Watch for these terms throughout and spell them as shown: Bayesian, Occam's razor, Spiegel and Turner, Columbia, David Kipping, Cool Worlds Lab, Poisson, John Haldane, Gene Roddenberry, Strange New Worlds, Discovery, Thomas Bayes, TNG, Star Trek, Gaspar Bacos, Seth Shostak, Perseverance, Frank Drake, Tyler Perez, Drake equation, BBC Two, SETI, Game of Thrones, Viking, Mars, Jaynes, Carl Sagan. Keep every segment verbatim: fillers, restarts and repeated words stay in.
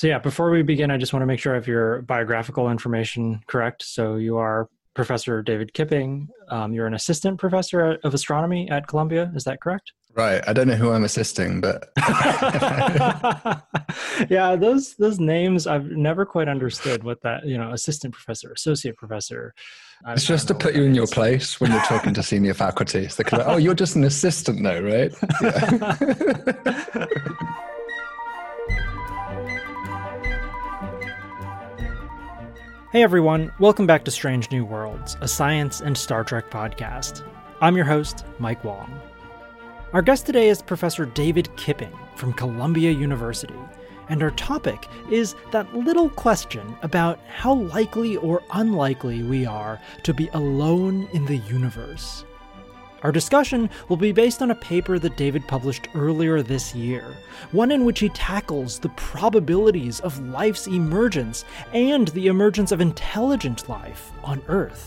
So yeah, before we begin, I just want to make sure I have your biographical information correct. So you are Professor David Kipping. Um, you're an assistant professor of astronomy at Columbia. Is that correct? Right. I don't know who I'm assisting, but yeah, those those names I've never quite understood what that, you know, assistant professor, associate professor. I it's just to put you in your place when you're talking to senior faculty. So they're like, oh, you're just an assistant though, right? Yeah. Hey everyone, welcome back to Strange New Worlds, a science and Star Trek podcast. I'm your host, Mike Wong. Our guest today is Professor David Kipping from Columbia University, and our topic is that little question about how likely or unlikely we are to be alone in the universe. Our discussion will be based on a paper that David published earlier this year, one in which he tackles the probabilities of life's emergence and the emergence of intelligent life on Earth.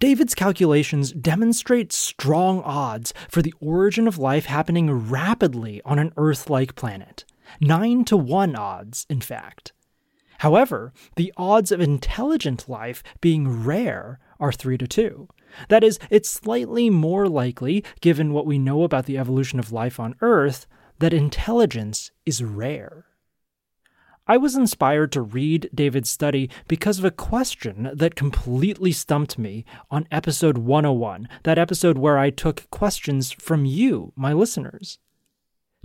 David's calculations demonstrate strong odds for the origin of life happening rapidly on an Earth-like planet, nine to one odds, in fact. However, the odds of intelligent life being rare are three to two. That is, it's slightly more likely, given what we know about the evolution of life on Earth, that intelligence is rare. I was inspired to read David's study because of a question that completely stumped me on episode one oh one, that episode where I took questions from you, my listeners.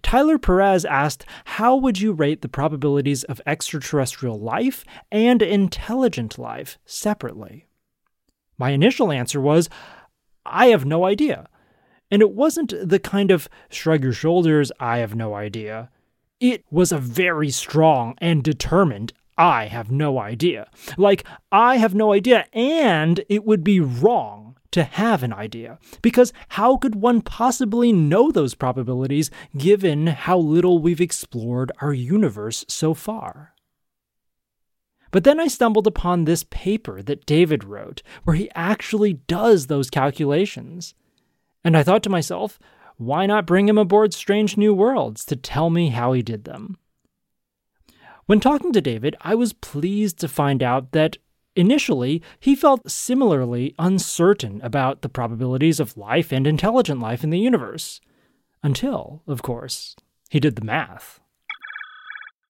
Tyler Perez asked, how would you rate the probabilities of extraterrestrial life and intelligent life separately? My initial answer was, I have no idea. And it wasn't the kind of shrug your shoulders, I have no idea. It was a very strong and determined, I have no idea. Like, I have no idea, and it would be wrong to have an idea. Because how could one possibly know those probabilities given how little we've explored our universe so far? But then I stumbled upon this paper that David wrote, where he actually does those calculations. And I thought to myself, why not bring him aboard Strange New Worlds to tell me how he did them? When talking to David, I was pleased to find out that, initially, he felt similarly uncertain about the probabilities of life and intelligent life in the universe. Until, of course, he did the math.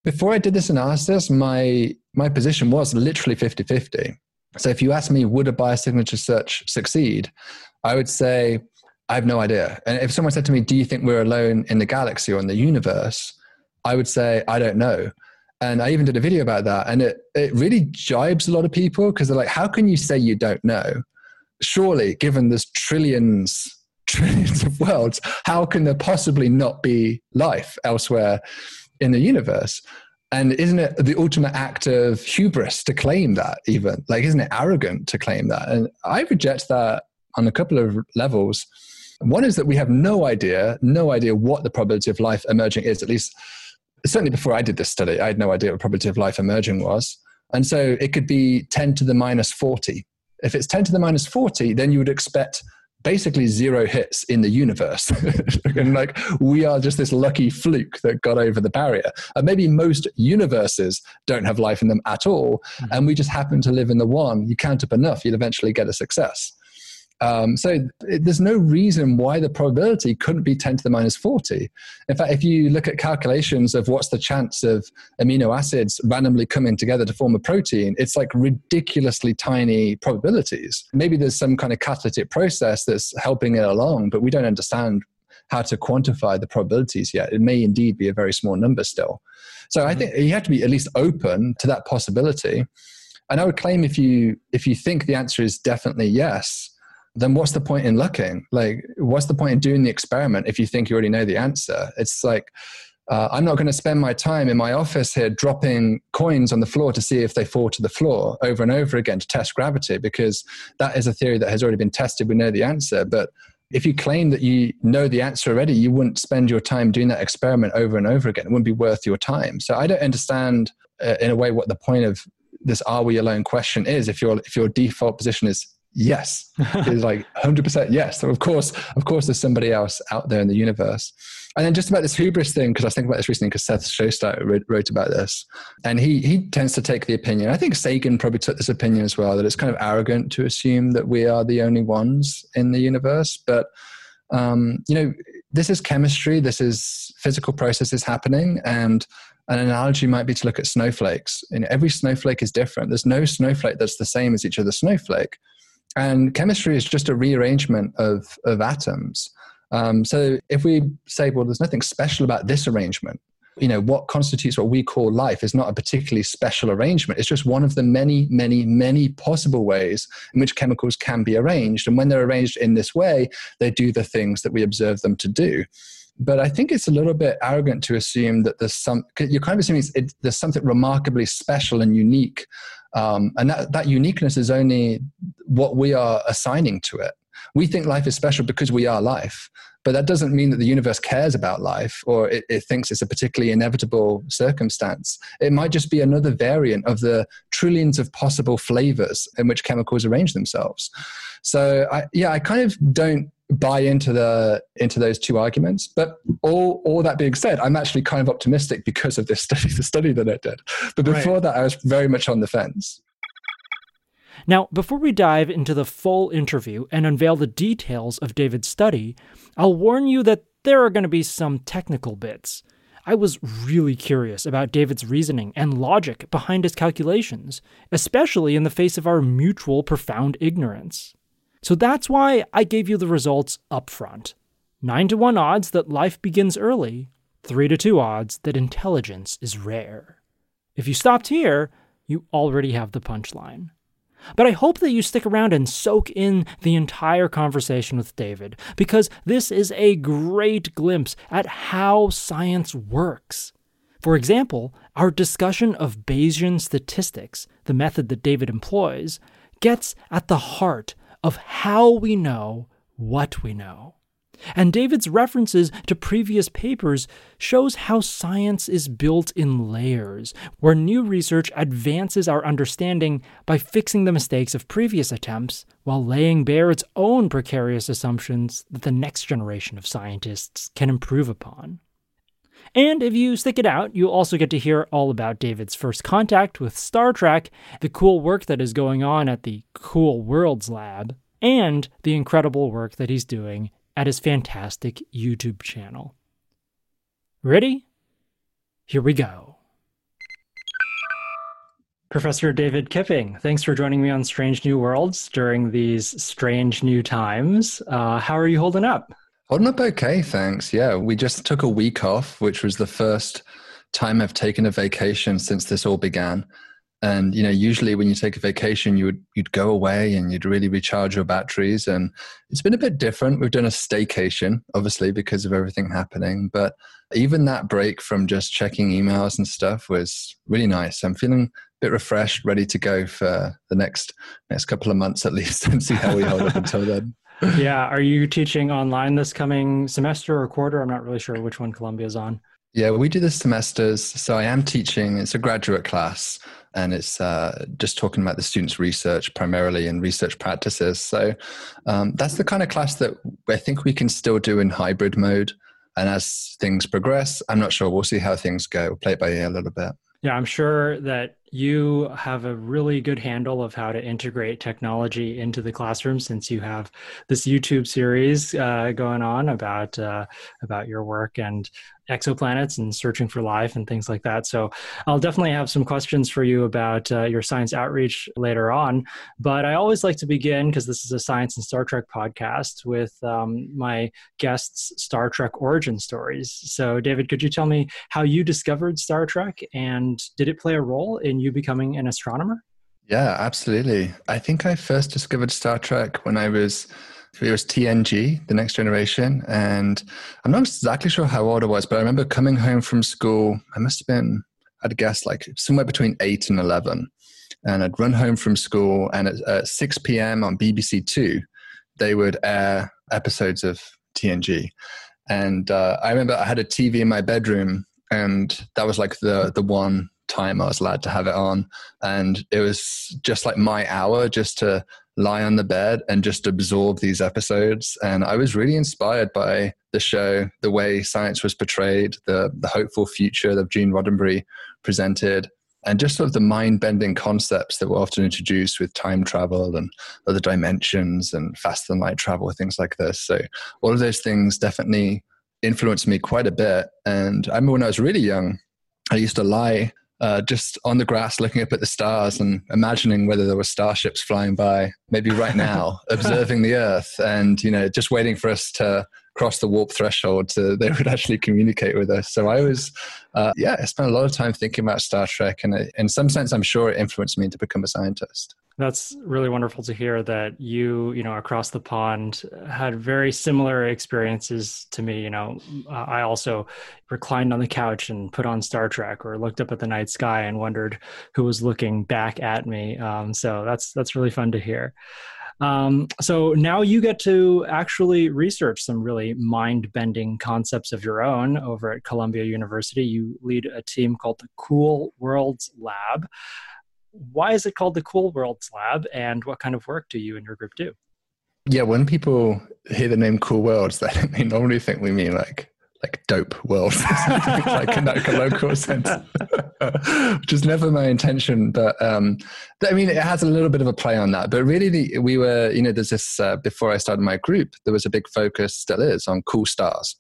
Before I did this analysis, my my position was literally fifty-fifty. So if you asked me, would a biosignature search succeed? I would say, I have no idea. And if someone said to me, do you think we're alone in the galaxy or in the universe? I would say, I don't know. And I even did a video about that. And it, it really jibes a lot of people because they're like, how can you say you don't know? Surely, given there's trillions, trillions of worlds, how can there possibly not be life elsewhere in the universe? And isn't it the ultimate act of hubris to claim that even? Like, isn't it arrogant to claim that? And I reject that on a couple of levels. One is that we have no idea, no idea what the probability of life emerging is, at least certainly before I did this study, I had no idea what probability of life emerging was. And so it could be ten to the minus forty. If it's ten to the minus forty, then you would expect basically zero hits in the universe. And like, we are just this lucky fluke that got over the barrier. And maybe most universes don't have life in them at all. Mm-hmm. And we just happen to live in the one. You count up enough, you'll eventually get a success. Um, so it, there's no reason why the probability couldn't be ten to the minus forty. In fact, if you look at calculations of what's the chance of amino acids randomly coming together to form a protein, it's like ridiculously tiny probabilities. Maybe there's some kind of catalytic process that's helping it along, but we don't understand how to quantify the probabilities yet. It may indeed be a very small number still. So mm-hmm. I think you have to be at least open to that possibility. And I would claim if you if you think the answer is definitely yes, then what's the point in looking? Like, what's the point in doing the experiment if you think you already know the answer? It's like, uh, I'm not going to spend my time in my office here dropping coins on the floor to see if they fall to the floor over and over again to test gravity, because that is a theory that has already been tested. We know the answer. But if you claim that you know the answer already, you wouldn't spend your time doing that experiment over and over again. It wouldn't be worth your time. So I don't understand, uh, in a way, what the point of this are we alone question is if your if your default position is yes. It's like one hundred percent yes. So of course, of course, there's somebody else out there in the universe. And then just about this hubris thing, because I was thinking about this recently, because Seth Shostak wrote about this, and he he tends to take the opinion. I think Sagan probably took this opinion as well, that it's kind of arrogant to assume that we are the only ones in the universe. But um, you know, this is chemistry. This is physical processes happening, and an analogy might be to look at snowflakes. And every snowflake is different. There's no snowflake that's the same as each other snowflake. And chemistry is just a rearrangement of of atoms. Um, so if we say, well, there's nothing special about this arrangement, you know, what constitutes what we call life is not a particularly special arrangement. It's just one of the many, many, many possible ways in which chemicals can be arranged. And when they're arranged in this way, they do the things that we observe them to do. But I think it's a little bit arrogant to assume that there's some, you're kind of assuming it's, it, there's something remarkably special and unique. Um, and that, that uniqueness is only what we are assigning to it. We think life is special because we are life, but that doesn't mean that the universe cares about life or it, it thinks it's a particularly inevitable circumstance. It might just be another variant of the trillions of possible flavors in which chemicals arrange themselves. So I, yeah, I kind of don't buy into the into those two arguments. But all all that being said, I'm actually kind of optimistic because of this study, the study that I did. But before right. that, I was very much on the fence. Now, before we dive into the full interview and unveil the details of David's study, I'll warn you that there are going to be some technical bits. I was really curious about David's reasoning and logic behind his calculations, especially in the face of our mutual profound ignorance. So that's why I gave you the results up front. nine to one odds that life begins early, three to two odds that intelligence is rare. If you stopped here, you already have the punchline. But I hope that you stick around and soak in the entire conversation with David, because this is a great glimpse at how science works. For example, our discussion of Bayesian statistics, the method that David employs, gets at the heart of how we know what we know. And David's references to previous papers shows how science is built in layers, where new research advances our understanding by fixing the mistakes of previous attempts while laying bare its own precarious assumptions that the next generation of scientists can improve upon. And if you stick it out, you'll also get to hear all about David's first contact with Star Trek, the cool work that is going on at the Cool Worlds Lab, and the incredible work that he's doing at his fantastic YouTube channel. Ready? Here we go. Professor David Kipping, thanks for joining me on Strange New Worlds during these strange new times. Uh, how are you holding up? Holding up okay, thanks. Yeah, we just took a week off, which was the first time I've taken a vacation since this all began. And, you know, usually when you take a vacation, you would, you'd go away and you'd really recharge your batteries. And it's been a bit different. We've done a staycation, obviously, because of everything happening. But even that break from just checking emails and stuff was really nice. I'm feeling a bit refreshed, ready to go for the next next couple of months at least and see how we hold up until then. Yeah. Are you teaching online this coming semester or quarter? I'm not really sure which one Columbia's on. Yeah, we do the semesters. So I am teaching. It's a graduate class and it's uh, just talking about the students' research primarily and research practices. So um, that's the kind of class that I think we can still do in hybrid mode. And as things progress, I'm not sure. We'll see how things go. We'll play it by ear a little bit. Yeah, I'm sure that you have a really good handle of how to integrate technology into the classroom, since you have this YouTube series uh, going on about uh, about your work and exoplanets and searching for life and things like that. So I'll definitely have some questions for you about uh, your science outreach later on. But I always like to begin, because this is a Science and Star Trek podcast, with um, my guests' Star Trek origin stories. So David, could you tell me how you discovered Star Trek, and did it play a role in you becoming an astronomer? Yeah, absolutely. I think I first discovered Star Trek when I was It was T N G, The Next Generation, and I'm not exactly sure how old I was, but I remember coming home from school. I must have been, I'd guess, like somewhere between eight and eleven, and I'd run home from school, and at, at six p.m. on B B C Two, they would air episodes of T N G, and uh, I remember I had a T V in my bedroom, and that was like the the one time I was allowed to have it on. And it was just like my hour just to lie on the bed and just absorb these episodes. And I was really inspired by the show, the way science was portrayed, the, the hopeful future that Gene Roddenberry presented, and just sort of the mind-bending concepts that were often introduced with time travel and other dimensions and faster-than-light travel, things like this. So all of those things definitely influenced me quite a bit. And I remember when I was really young, I used to lie uh, just on the grass looking up at the stars and imagining whether there were starships flying by, maybe right now, observing the Earth and, you know, just waiting for us to cross the warp threshold so they would actually communicate with us. So I was, uh, yeah, I spent a lot of time thinking about Star Trek, and it, in some sense, I'm sure it influenced me to become a scientist. That's really wonderful to hear that you, you know, across the pond had very similar experiences to me. You know, I also reclined on the couch and put on Star Trek, or looked up at the night sky and wondered who was looking back at me. Um, so that's, that's really fun to hear. Um, so now you get to actually research some really mind-bending concepts of your own over at Columbia University. You lead a team called the Cool Worlds Lab. Why is it called the Cool Worlds Lab, and what kind of work do you and your group do? Yeah, when people hear the name Cool Worlds, they normally think we mean like like dope worlds, like in that colloquial sense, which is never my intention. But um, I mean, it has a little bit of a play on that. But really, the, we were, you know, there's this, uh, before I started my group, there was a big focus, still is, on cool stars.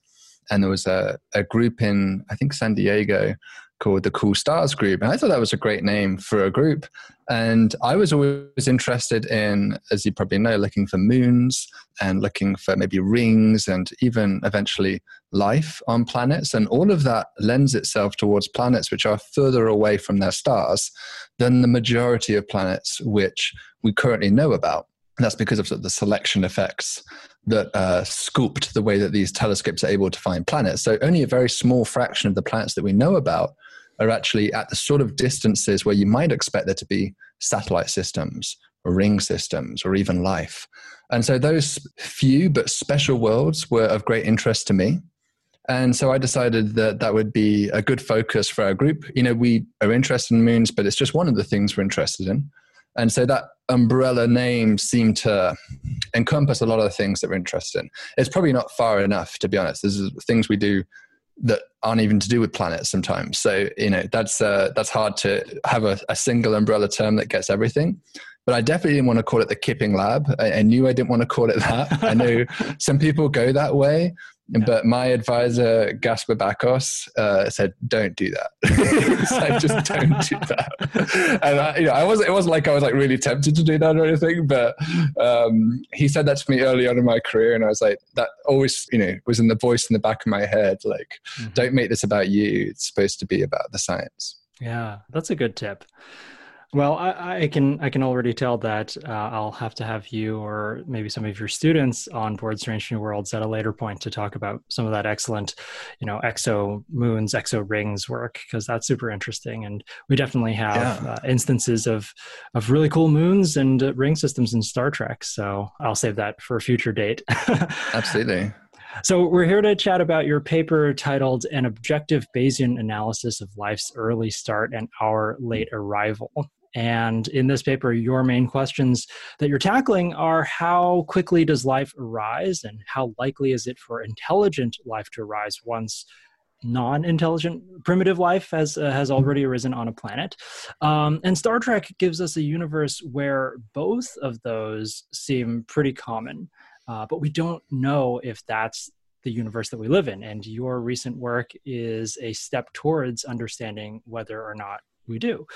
And there was a, a group in, I think, San Diego called the Cool Stars Group. And I thought that was a great name for a group. And I was always interested in, as you probably know, looking for moons and looking for maybe rings and even eventually life on planets. And all of that lends itself towards planets which are further away from their stars than the majority of planets which we currently know about. And that's because of the selection effects that uh, scooped the way that these telescopes are able to find planets. So only a very small fraction of the planets that we know about are actually at the sort of distances where you might expect there to be satellite systems or ring systems or even life. And so those few but special worlds were of great interest to me. And so I decided that that would be a good focus for our group. You know, we are interested in moons, but it's just one of the things we're interested in. And so that umbrella name seemed to encompass a lot of the things that we're interested in. It's probably not far enough, to be honest. This is things we do that aren't even to do with planets sometimes. So, you know, that's uh, that's hard to have a, a single umbrella term that gets everything. But I definitely didn't want to call it the Kipping Lab. I, I knew I didn't want to call it that. I know some people go that way, yeah. But my advisor, Gaspar Bacos, uh, said, don't do that. So I just don't do that. And I, you know, I wasn't, it wasn't like I was like really tempted to do that or anything, but um, he said that to me early on in my career. And I was like, that always, you know, was in the voice in the back of my head. Like, mm-hmm. Don't make this about you. It's supposed to be about the science. Yeah, that's a good tip. Well, I, I can I can already tell that uh, I'll have to have you or maybe some of your students on board Strange New Worlds at a later point to talk about some of that excellent, you know, exo moons, exo rings work, because that's super interesting. And we definitely have yeah. uh, instances of of really cool moons and uh, ring systems in Star Trek. So I'll save that for a future date. Absolutely. So we're here to chat about your paper titled An Objective Bayesian Analysis of Life's Early Start and Our Late Arrival. And in this paper, your main questions that you're tackling are how quickly does life arise, and how likely is it for intelligent life to arise once non-intelligent primitive life has, uh, has already arisen on a planet. Um, and Star Trek gives us a universe where both of those seem pretty common. Uh, but we don't know if that's the universe that we live in. And your recent work is a step towards understanding whether or not we do.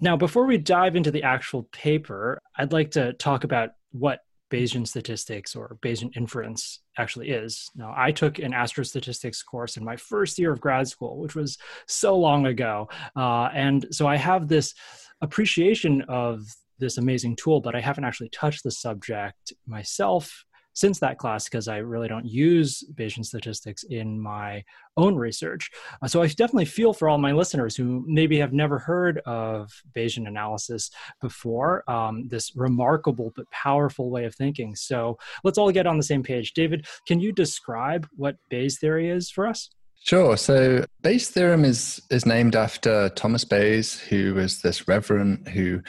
Now, before we dive into the actual paper, I'd like to talk about what Bayesian statistics or Bayesian inference actually is. Now, I took an astrostatistics course in my first year of grad school, which was so long ago. Uh, and so I have this appreciation of this amazing tool, but I haven't actually touched the subject myself since that class because I really don't use Bayesian statistics in my own research. Uh, so I definitely feel for all my listeners who maybe have never heard of Bayesian analysis before, um, this remarkable but powerful way of thinking. So let's all get on the same page. David, can you describe what Bayes theory is for us? Sure. So Bayes' theorem is is named after Thomas Bayes, who was this reverend who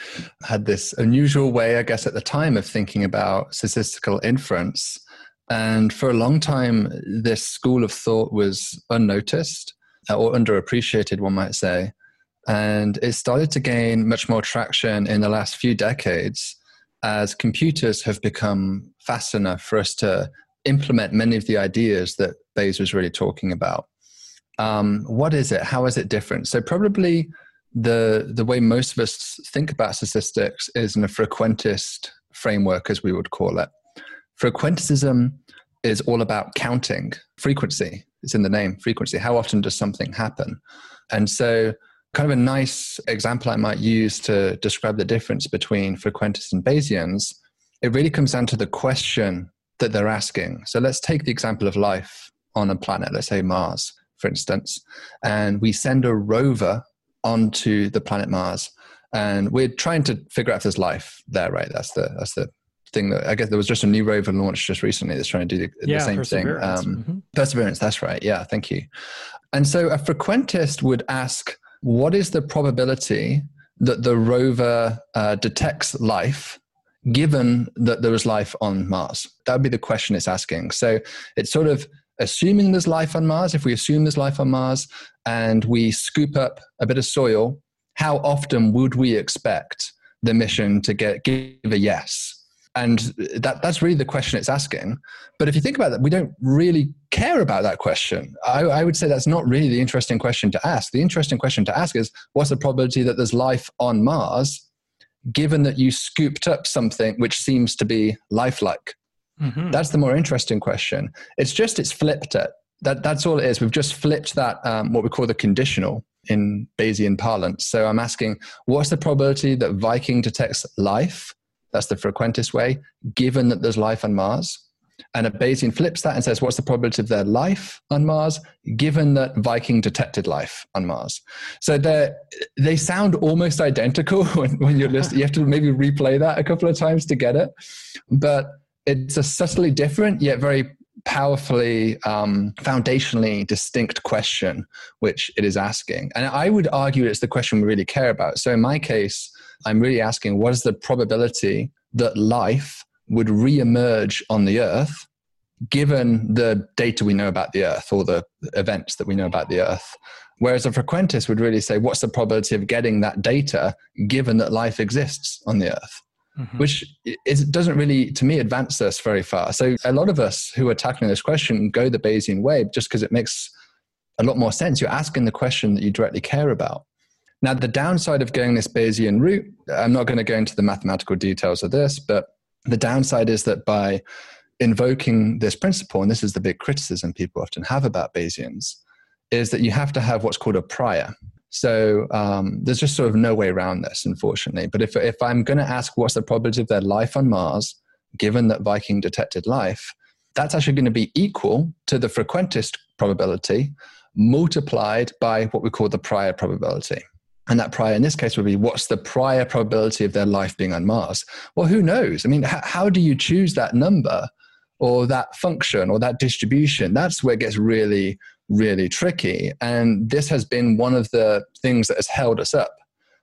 had this unusual way, I guess, at the time of thinking about statistical inference. And for a long time, this school of thought was unnoticed or underappreciated, one might say. And it started to gain much more traction in the last few decades as computers have become fast enough for us to implement many of the ideas that Bayes was really talking about. Um, what is it? How is it different? So probably the the way most of us think about statistics is in a frequentist framework, as we would call it. Frequentism is all about counting. Frequency, it's in the name, frequency. How often does something happen? And so kind of a nice example I might use to describe the difference between frequentists and Bayesians, it really comes down to the question that they're asking. So let's take the example of life on a planet, let's say Mars, for instance, and we send a rover onto the planet Mars, and we're trying to figure out if there's life there, right? That's the that's the thing that, I guess there was just a new rover launched just recently that's trying to do the, yeah, the same Perseverance. thing. Um, mm-hmm. Perseverance, that's right. Yeah, thank you. And so a frequentist would ask, what is the probability that the rover uh, detects life given that there was life on Mars? That would be the question it's asking. So it's sort of assuming there's life on Mars. If we assume there's life on Mars and we scoop up a bit of soil, how often would we expect the mission to get give a yes? And that that's really the question it's asking. But if you think about that, we don't really care about that question. I, I would say that's not really the interesting question to ask. The interesting question to ask is, what's the probability that there's life on Mars given that you scooped up something which seems to be lifelike? Mm-hmm. That's the more interesting question. It's just, it's flipped it. That, that's all it is. We've just flipped that, um, what we call the conditional in Bayesian parlance. So I'm asking, what's the probability that Viking detects life? That's the frequentist way, given that there's life on Mars. And a Bayesian flips that and says, what's the probability of their life on Mars, given that Viking detected life on Mars? So they sound almost identical when, when you're listening. You have to maybe replay that a couple of times to get it. But it's a subtly different, yet very powerfully, um, foundationally distinct question, which it is asking. And I would argue it's the question we really care about. So in my case, I'm really asking, what is the probability that life would reemerge on the Earth, given the data we know about the Earth or the events that we know about the Earth? Whereas a frequentist would really say, what's the probability of getting that data, given that life exists on the Earth? Mm-hmm. Which is, doesn't really, to me, advance us very far. So a lot of us who are tackling this question go the Bayesian way just because it makes a lot more sense. You're asking the question that you directly care about. Now, the downside of going this Bayesian route, I'm not going to go into the mathematical details of this, but the downside is that by invoking this principle, and this is the big criticism people often have about Bayesians, is that you have to have what's called a prior. So um, there's just sort of no way around this, unfortunately. But if, if I'm going to ask what's the probability of their life on Mars, given that Viking detected life, that's actually going to be equal to the frequentist probability multiplied by what we call the prior probability. And that prior in this case would be, what's the prior probability of their life being on Mars? Well, who knows? I mean, h- how do you choose that number or that function or that distribution? That's where it gets really really tricky. And this has been one of the things that has held us up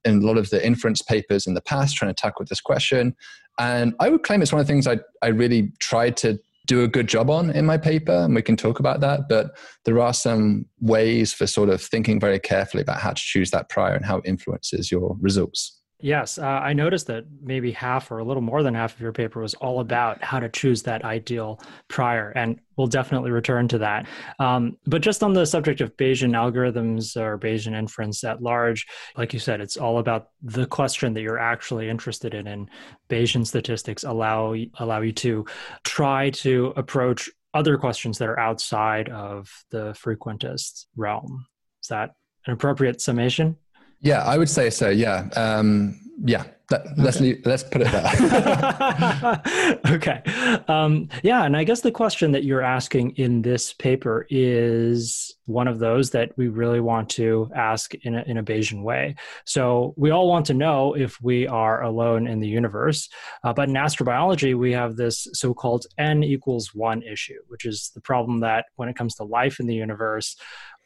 in a lot of the inference papers in the past, trying to tackle this question. And I would claim it's one of the things I, I really tried to do a good job on in my paper, and we can talk about that. But there are some ways for sort of thinking very carefully about how to choose that prior and how it influences your results. Yes, uh, I noticed that maybe half or a little more than half of your paper was all about how to choose that ideal prior, and we'll definitely return to that. Um, but just on the subject of Bayesian algorithms or Bayesian inference at large, like you said, it's all about the question that you're actually interested in, and Bayesian statistics allow allow you to try to approach other questions that are outside of the frequentist realm. Is that an appropriate summation? Yeah, I would say so. Yeah. Um, yeah. That, okay. Let's leave, let's put it there. Okay. Um, yeah. And I guess the question that you're asking in this paper is one of those that we really want to ask in a, in a Bayesian way. So we all want to know if we are alone in the universe. Uh, but in astrobiology, we have this so-called N equals one issue, which is the problem that when it comes to life in the universe,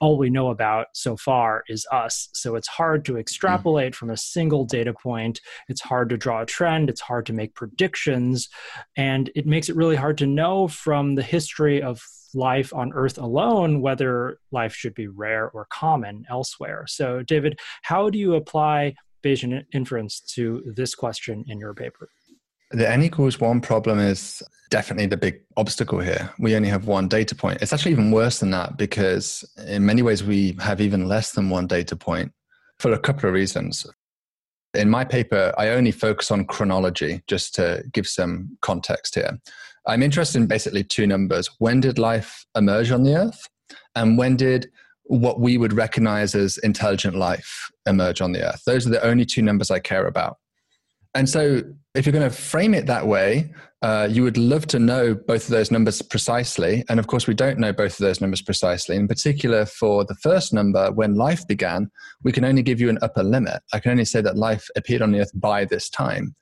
all we know about so far is us. So it's hard to extrapolate mm. from a single data point. It's hard to draw a trend. It's hard to make predictions. And it makes it really hard to know from the history of life on Earth alone whether life should be rare or common elsewhere. So David, how do you apply Bayesian inference to this question in your paper? The N equals one problem is definitely the big obstacle here. We only have one data point. It's actually even worse than that, because in many ways we have even less than one data point for a couple of reasons. In my paper, I only focus on chronology just to give some context here. I'm interested in basically two numbers. When did life emerge on the Earth? And when did what we would recognize as intelligent life emerge on the Earth? Those are the only two numbers I care about. And so if you're going to frame it that way, uh, you would love to know both of those numbers precisely. And of course, we don't know both of those numbers precisely. In particular, for the first number, when life began, we can only give you an upper limit. I can only say that life appeared on the Earth by this time,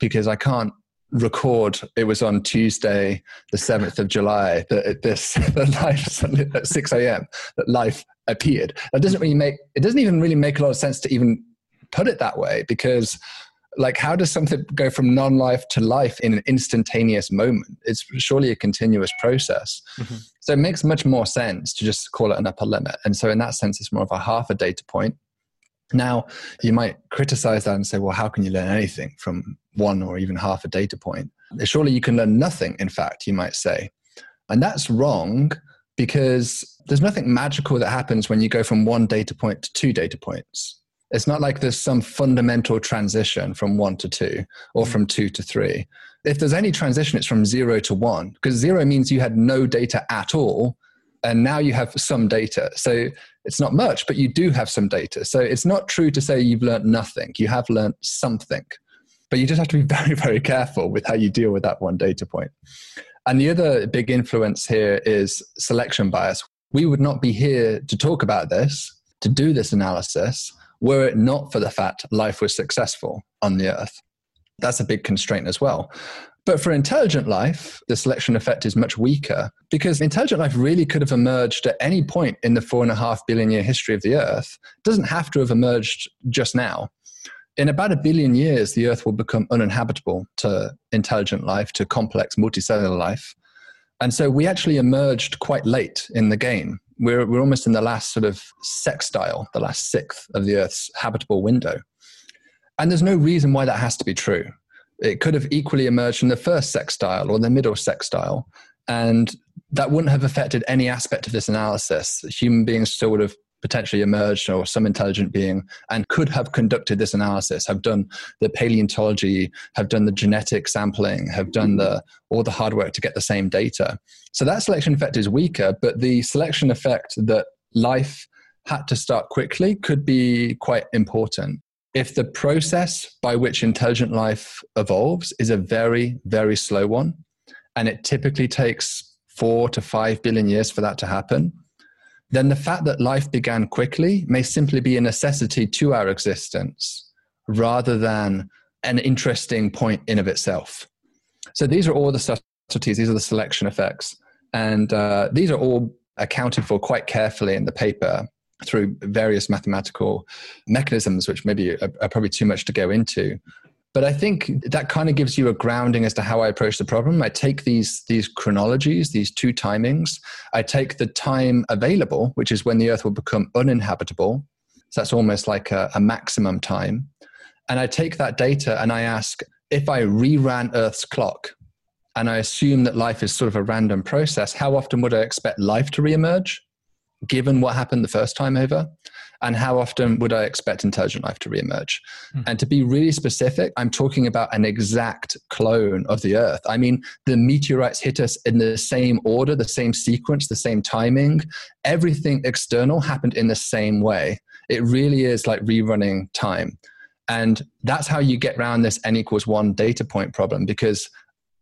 because I can't record it was on Tuesday, the seventh of July, that this that life at six a m that life appeared. That doesn't really make, it doesn't even really make a lot of sense to even put it that way, because like, how does something go from non-life to life in an instantaneous moment? It's surely a continuous process. Mm-hmm. So it makes much more sense to just call it an upper limit. And so in that sense, it's more of a half a data point. Now, you might criticize that and say, well, how can you learn anything from one or even half a data point? Surely you can learn nothing, in fact, you might say. And that's wrong, because there's nothing magical that happens when you go from one data point to two data points. It's not like there's some fundamental transition from one to two or from two to three. If there's any transition, it's from zero to one, because zero means you had no data at all, and now you have some data. So it's not much, but you do have some data. So it's not true to say you've learned nothing. You have learned something, but you just have to be very, very careful with how you deal with that one data point. And the other big influence here is selection bias. We would not be here to talk about this, to do this analysis, were it not for the fact life was successful on the Earth. That's a big constraint as well. But for intelligent life, the selection effect is much weaker, because intelligent life really could have emerged at any point in the four and a half billion year history of the Earth. It doesn't have to have emerged just now. In about a billion years, the Earth will become uninhabitable to intelligent life, to complex multicellular life. And so we actually emerged quite late in the game. We're, we're almost in the last sort of sextile, the last sixth of the Earth's habitable window. And there's no reason why that has to be true. It could have equally emerged in the first sextile or the middle sextile, and that wouldn't have affected any aspect of this analysis. Human beings still would have potentially emerged, or some intelligent being, and could have conducted this analysis, have done the paleontology, have done the genetic sampling, have done the all the hard work to get the same data. So that selection effect is weaker, but the selection effect that life had to start quickly could be quite important. If the process by which intelligent life evolves is a very, very slow one, and it typically takes four to five billion years for that to happen, then the fact that life began quickly may simply be a necessity to our existence rather than an interesting point in of itself. So these are all the subtleties, these are the selection effects, and uh, these are all accounted for quite carefully in the paper through various mathematical mechanisms, which maybe are, are probably too much to go into. But I think that kind of gives you a grounding as to how I approach the problem. I take these, these chronologies, these two timings. I take the time available, which is when the Earth will become uninhabitable. So that's almost like a, a maximum time. And I take that data and I ask, if I reran Earth's clock and I assume that life is sort of a random process, how often would I expect life to reemerge, given what happened the first time over? And how often would I expect intelligent life to reemerge? Mm. And to be really specific, I'm talking about an exact clone of the Earth. I mean, the meteorites hit us in the same order, the same sequence, the same timing. Everything external happened in the same way. It really is like rerunning time. And that's how you get around this N equals one data point problem, because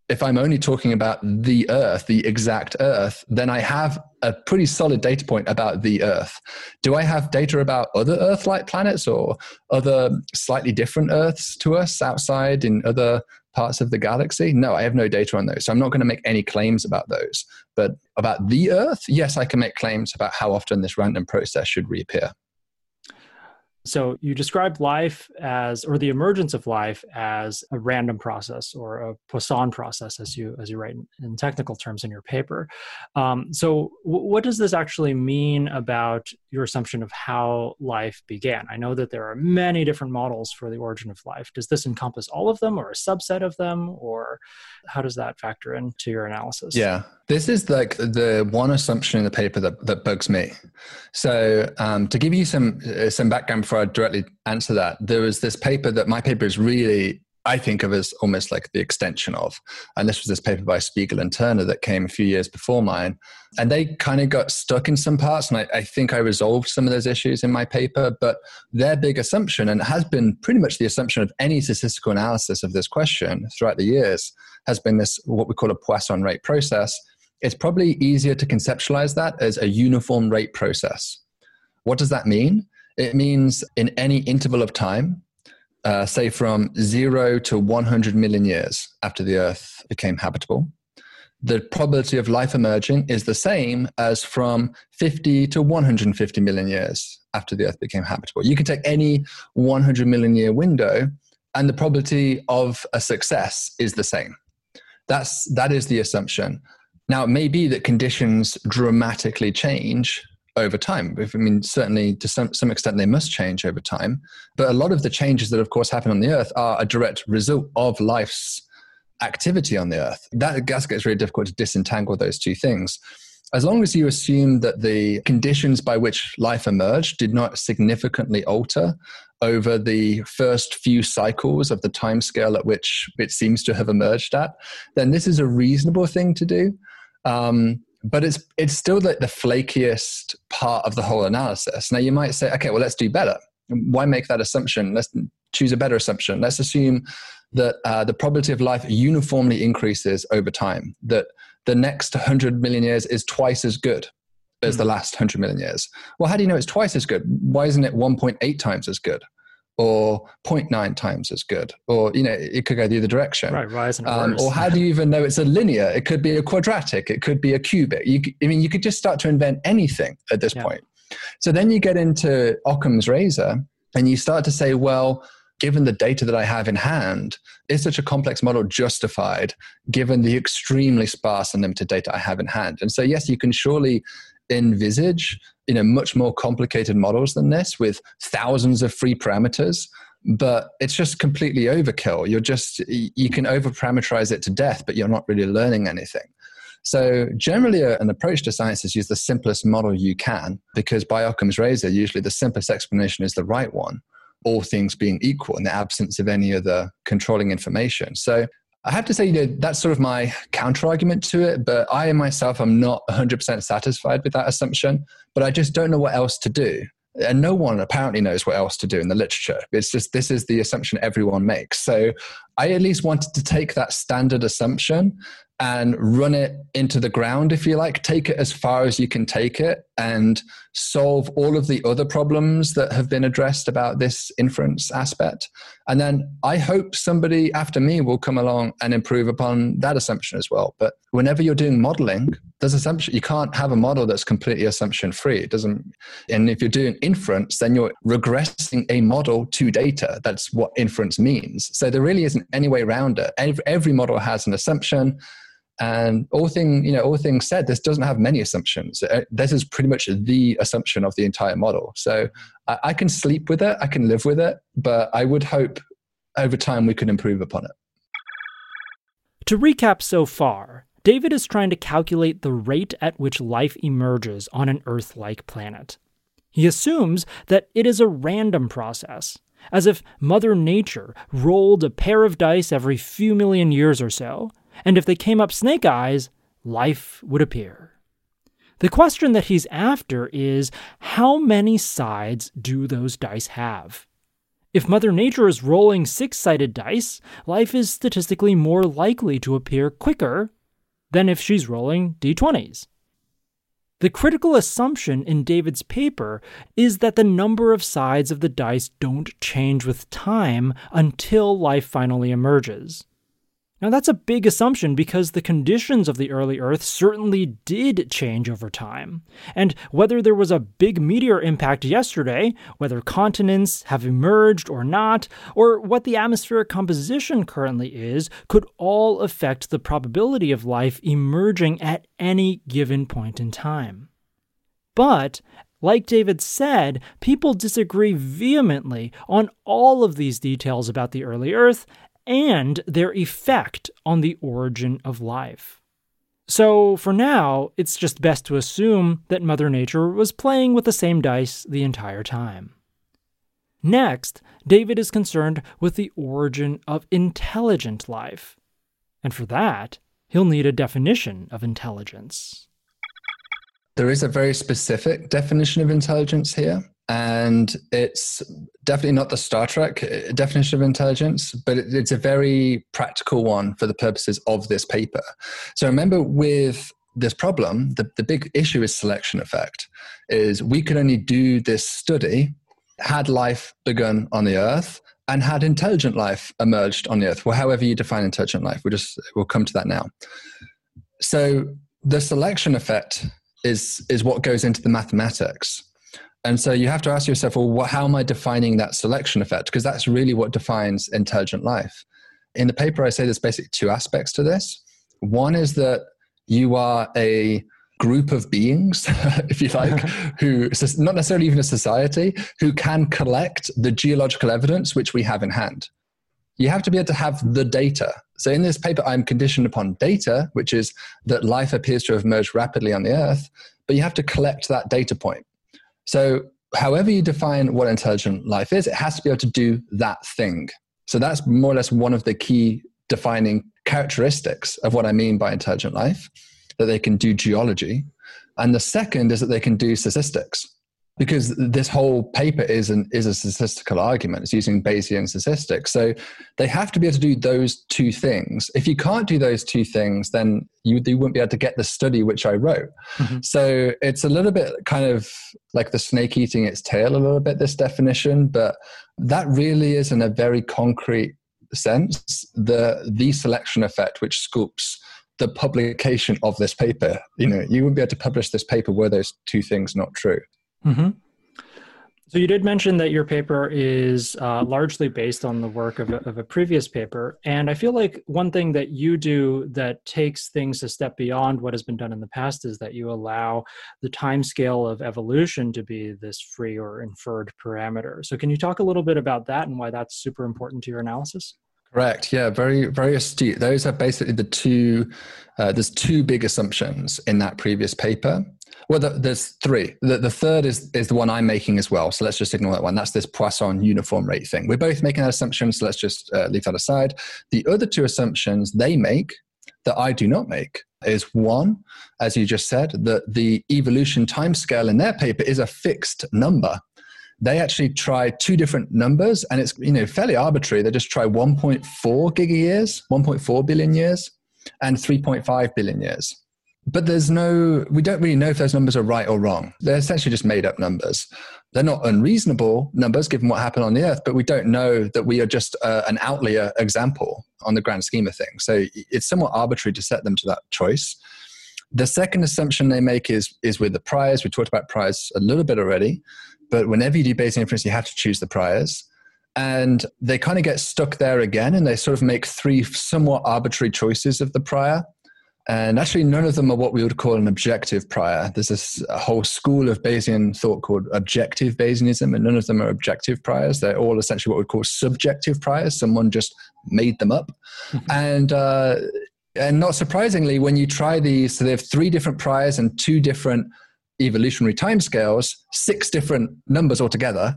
if I'm only talking about the Earth, the exact Earth, then I have a pretty solid data point about the Earth. Do I have data about other Earth-like planets or other slightly different Earths to us outside in other parts of the galaxy? No, I have no data on those. So I'm not going to make any claims about those. But about the Earth, yes, I can make claims about how often this random process should reappear. So you described life as, or the emergence of life as, a random process, or a Poisson process, as you as you write in, in technical terms in your paper. Um, so w- what does this actually mean about your assumption of how life began? I know that there are many different models for the origin of life. Does this encompass all of them, or a subset of them, or how does that factor into your analysis? Yeah, this is like the one assumption in the paper that, that bugs me. So um, to give you some uh, some background before I directly answer that, there was this paper that my paper is really, I think of as almost like the extension of, and this was this paper by Spiegel and Turner that came a few years before mine, and they kind of got stuck in some parts, and I, I think I resolved some of those issues in my paper. But their big assumption, and it has been pretty much the assumption of any statistical analysis of this question throughout the years, has been this, what we call a Poisson rate process. It's probably easier to conceptualize that as a uniform rate process. What does that mean? It means in any interval of time, uh, say from zero to one hundred million years after the Earth became habitable, the probability of life emerging is the same as from fifty to one hundred fifty million years after the Earth became habitable. You can take any one hundred million year window and the probability of a success is the same. That's, that is the assumption. Now, it may be that conditions dramatically change over time. I mean, certainly to some, some extent they must change over time. But a lot of the changes that, of course, happen on the Earth are a direct result of life's activity on the Earth. That gets really difficult to disentangle those two things. As long as you assume that the conditions by which life emerged did not significantly alter over the first few cycles of the timescale at which it seems to have emerged at, then this is a reasonable thing to do. Um, But it's it's still like the flakiest part of the whole analysis. Now, you might say, okay, well, let's do better. Why make that assumption? Let's choose a better assumption. Let's assume that uh, the probability of life uniformly increases over time, that the next one hundred million years is twice as good as mm-hmm. the last one hundred million years. Well, how do you know it's twice as good? Why isn't it one point eight times as good? Or zero point nine times as good, or, you know, it could go the other direction. Right, why isn't it um, worse? Or how do you even know it's a linear? It could be a quadratic, it could be a cubic. You, I mean, you could just start to invent anything at this yeah. point. So then you get into Occam's razor, and you start to say, well, given the data that I have in hand, is such a complex model justified, given the extremely sparse and limited data I have in hand? And so, yes, you can surely envisage, you know, much more complicated models than this with thousands of free parameters, but it's just completely overkill. You're just, you can over parameterize it to death, but you're not really learning anything. So generally an approach to science is use the simplest model you can, because by Occam's razor, usually the simplest explanation is the right one, all things being equal in the absence of any other controlling information. So I have to say, you know, that's sort of my counter-argument to it, but I myself am not one hundred percent satisfied with that assumption, but I just don't know what else to do. And no one apparently knows what else to do in the literature. It's just, this is the assumption everyone makes. So I at least wanted to take that standard assumption and run it into the ground, if you like, take it as far as you can take it and solve all of the other problems that have been addressed about this inference aspect. And then I hope somebody after me will come along and improve upon that assumption as well. But whenever you're doing modeling, there's assumption, you can't have a model that's completely assumption free. It doesn't, and if you're doing inference, then you're regressing a model to data. That's what inference means. So there really isn't any way around it. Every, every model has an assumption. And all thing, you know, all things said, this doesn't have many assumptions. This is pretty much the assumption of the entire model. So I, I can sleep with it, I can live with it, but I would hope over time we can improve upon it. To recap so far, David is trying to calculate the rate at which life emerges on an Earth-like planet. He assumes that it is a random process, as if Mother Nature rolled a pair of dice every few million years or so, and if they came up snake eyes, life would appear. The question that he's after is, how many sides do those dice have? If Mother Nature is rolling six-sided dice, life is statistically more likely to appear quicker than if she's rolling d twenties. The critical assumption in David's paper is that the number of sides of the dice don't change with time until life finally emerges. Now that's a big assumption because the conditions of the early Earth certainly did change over time. And whether there was a big meteor impact yesterday, whether continents have emerged or not, or what the atmospheric composition currently is, could all affect the probability of life emerging at any given point in time. But, like David said, people disagree vehemently on all of these details about the early Earth and their effect on the origin of life. So for now, it's just best to assume that Mother Nature was playing with the same dice the entire time. Next, David is concerned with the origin of intelligent life. And for that, he'll need a definition of intelligence. There is a very specific definition of intelligence here. And it's definitely not the Star Trek definition of intelligence, but it's a very practical one for the purposes of this paper. So remember, with this problem, the, the big issue is selection effect, is we could only do this study had life begun on the Earth and had intelligent life emerged on the Earth. Well, however you define intelligent life, we'll just, we'll come to that now. So the selection effect is, is what goes into the mathematics. And so you have to ask yourself, well, how am I defining that selection effect? Because that's really what defines intelligent life. In the paper, I say there's basically two aspects to this. One is that you are a group of beings, if you like, who, not necessarily even a society, who can collect the geological evidence which we have in hand. You have to be able to have the data. So in this paper, I'm conditioned upon data, which is that life appears to have emerged rapidly on the Earth, but you have to collect that data point. So however you define what intelligent life is, it has to be able to do that thing. So that's more or less one of the key defining characteristics of what I mean by intelligent life, that they can do geology. And the second is that they can do statistics, because this whole paper is an, is a statistical argument. It's using Bayesian statistics. So they have to be able to do those two things. If you can't do those two things, then you, you wouldn't be able to get the study which I wrote. Mm-hmm. So it's a little bit kind of like the snake eating its tail a little bit, this definition, but that really is, in a very concrete sense, the, the selection effect which scoops the publication of this paper. You know, you wouldn't be able to publish this paper were those two things not true. Mm-hmm. So you did mention that your paper is uh, largely based on the work of a, of a previous paper. And I feel like one thing that you do that takes things a step beyond what has been done in the past is that you allow the timescale of evolution to be this free or inferred parameter. So can you talk a little bit about that and why that's super important to your analysis? Correct. Yeah, very, very astute. Those are basically the two, uh, there's two big assumptions in that previous paper. Well, the, there's three. The, the third is, is the one I'm making as well. So let's just ignore that one. That's this Poisson uniform rate thing. We're both making that assumption, so let's just uh, leave that aside. The other two assumptions they make that I do not make is, one, as you just said, that the evolution timescale in their paper is a fixed number. They actually try two different numbers, and it's, you know, fairly arbitrary. They just try one point four gigayears, one point four billion years, and three point five billion years. But there's no, we don't really know if those numbers are right or wrong. They're essentially just made up numbers. They're not unreasonable numbers given what happened on the Earth, but we don't know that we are just uh, an outlier example on the grand scheme of things. So it's somewhat arbitrary to set them to that choice. The second assumption they make is, is with the priors. We talked about priors a little bit already, but whenever you do Bayesian inference, you have to choose the priors. And they kind of get stuck there again, and they sort of make three somewhat arbitrary choices of the prior. And actually, none of them are what we would call an objective prior. There's this whole school of Bayesian thought called objective Bayesianism, and none of them are objective priors. They're all essentially what we call subjective priors. Someone just made them up. Mm-hmm. And uh, and not surprisingly, when you try these, so they have three different priors and two different evolutionary timescales, six different numbers altogether,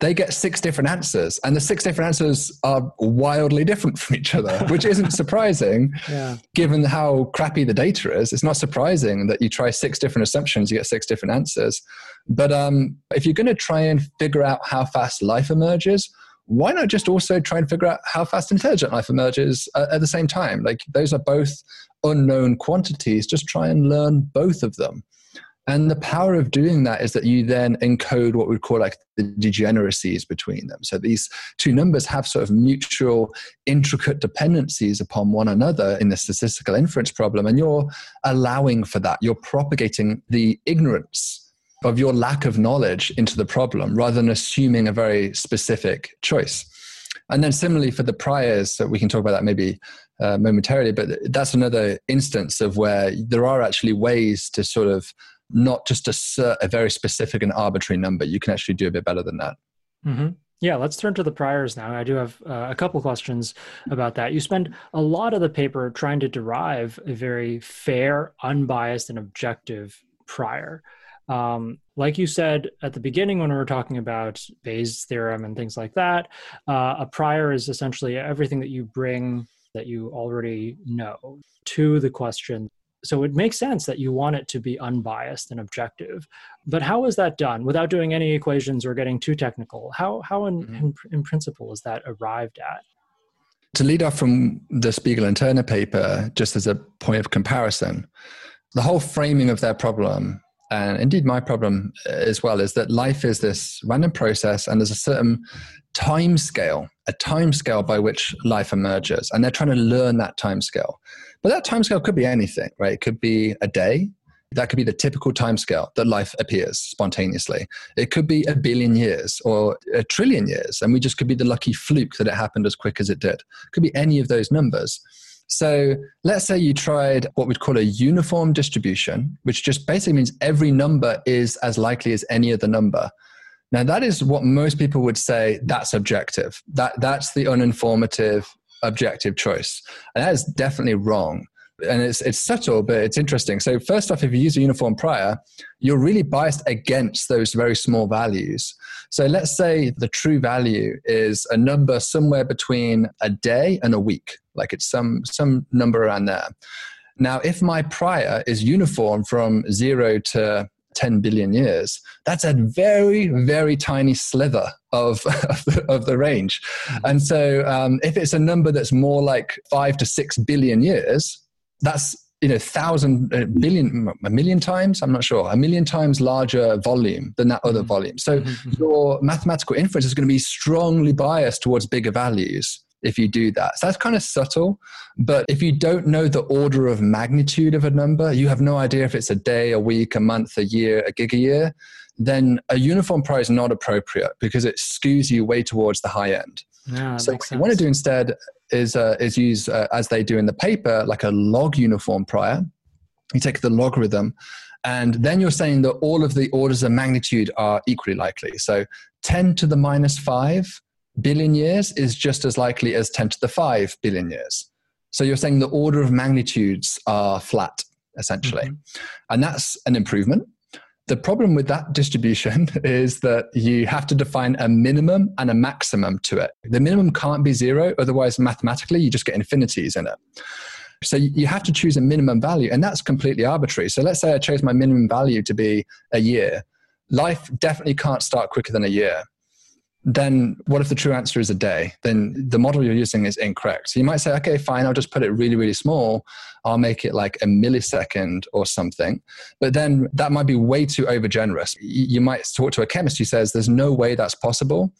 they get six different answers. And the six different answers are wildly different from each other, which isn't surprising, yeah, given how crappy the data is. It's not surprising that you try six different assumptions, you get six different answers. But um, if you're going to try and figure out how fast life emerges, why not just also try and figure out how fast intelligent life emerges uh, at the same time? Like, those are both unknown quantities. Just try and learn both of them. And the power of doing that is that you then encode what we call like the degeneracies between them. So these two numbers have sort of mutual intricate dependencies upon one another in the statistical inference problem. And you're allowing for that. You're propagating the ignorance of your lack of knowledge into the problem rather than assuming a very specific choice. And then similarly for the priors, so we can talk about that maybe uh, momentarily, but that's another instance of where there are actually ways to sort of not just assert a very specific and arbitrary number. You can actually do a bit better than that. Mm-hmm. Yeah, let's turn to the priors now. I do have uh, a couple questions about that. You spend a lot of the paper trying to derive a very fair, unbiased, and objective prior. Um, like you said at the beginning when we were talking about Bayes' theorem and things like that, uh, a prior is essentially everything that you bring that you already know to the question. So it makes sense that you want it to be unbiased and objective. But how is that done without doing any equations or getting too technical? How, how in, mm-hmm. in, in principle is that arrived at? To lead off from the Spiegel and Turner paper, just as a point of comparison, the whole framing of their problem, and indeed my problem as well, is that life is this random process and there's a certain time scale, a time scale by which life emerges. And they're trying to learn that time scale. But that time scale could be anything, right? It could be a day. That could be the typical time scale that life appears spontaneously. It could be a billion years or a trillion years. And we just could be the lucky fluke that it happened as quick as it did. It could be any of those numbers. So let's say you tried what we'd call a uniform distribution, which just basically means every number is as likely as any other number. Now, that is what most people would say, that's objective. That, that's the uninformative objective choice. And that is definitely wrong. And it's, it's subtle, but it's interesting. So first off, if you use a uniform prior, you're really biased against those very small values. So let's say the true value is a number somewhere between a day and a week. Like it's some, some number around there. Now, if my prior is uniform from zero to ten billion years, that's a very, very tiny sliver of, of, the, of the range. Mm-hmm. And so um, if it's a number that's more like five to six billion years, that's, you know, thousand, a billion, a million times, I'm not sure, a million times larger volume than that other mm-hmm. volume. So mm-hmm. your mathematical inference is going to be strongly biased towards bigger values if you do that. So that's kind of subtle, but if you don't know the order of magnitude of a number, you have no idea if it's a day, a week, a month, a year, a gig a year, then a uniform prior is not appropriate because it skews you way towards the high end. Yeah, so what sense. you want to do instead is, uh, is use, uh, as they do in the paper, like a log uniform prior. You take the logarithm, and then you're saying that all of the orders of magnitude are equally likely. So ten to the minus five billion years is just as likely as ten to the five billion years. So you're saying the order of magnitudes are flat, essentially. Mm-hmm. And that's an improvement. The problem with that distribution is that you have to define a minimum and a maximum to it. The minimum can't be zero, otherwise mathematically you just get infinities in it. So you have to choose a minimum value, and that's completely arbitrary. So let's say I chose my minimum value to be a year. Life definitely can't start quicker than a year. Then what if the true answer is a day? Then the model you're using is incorrect. So you might say, okay, fine, I'll just put it really, really small. I'll make it like a millisecond or something. But then that might be way too overgenerous. You might talk to a chemist who says there's no way that's possible,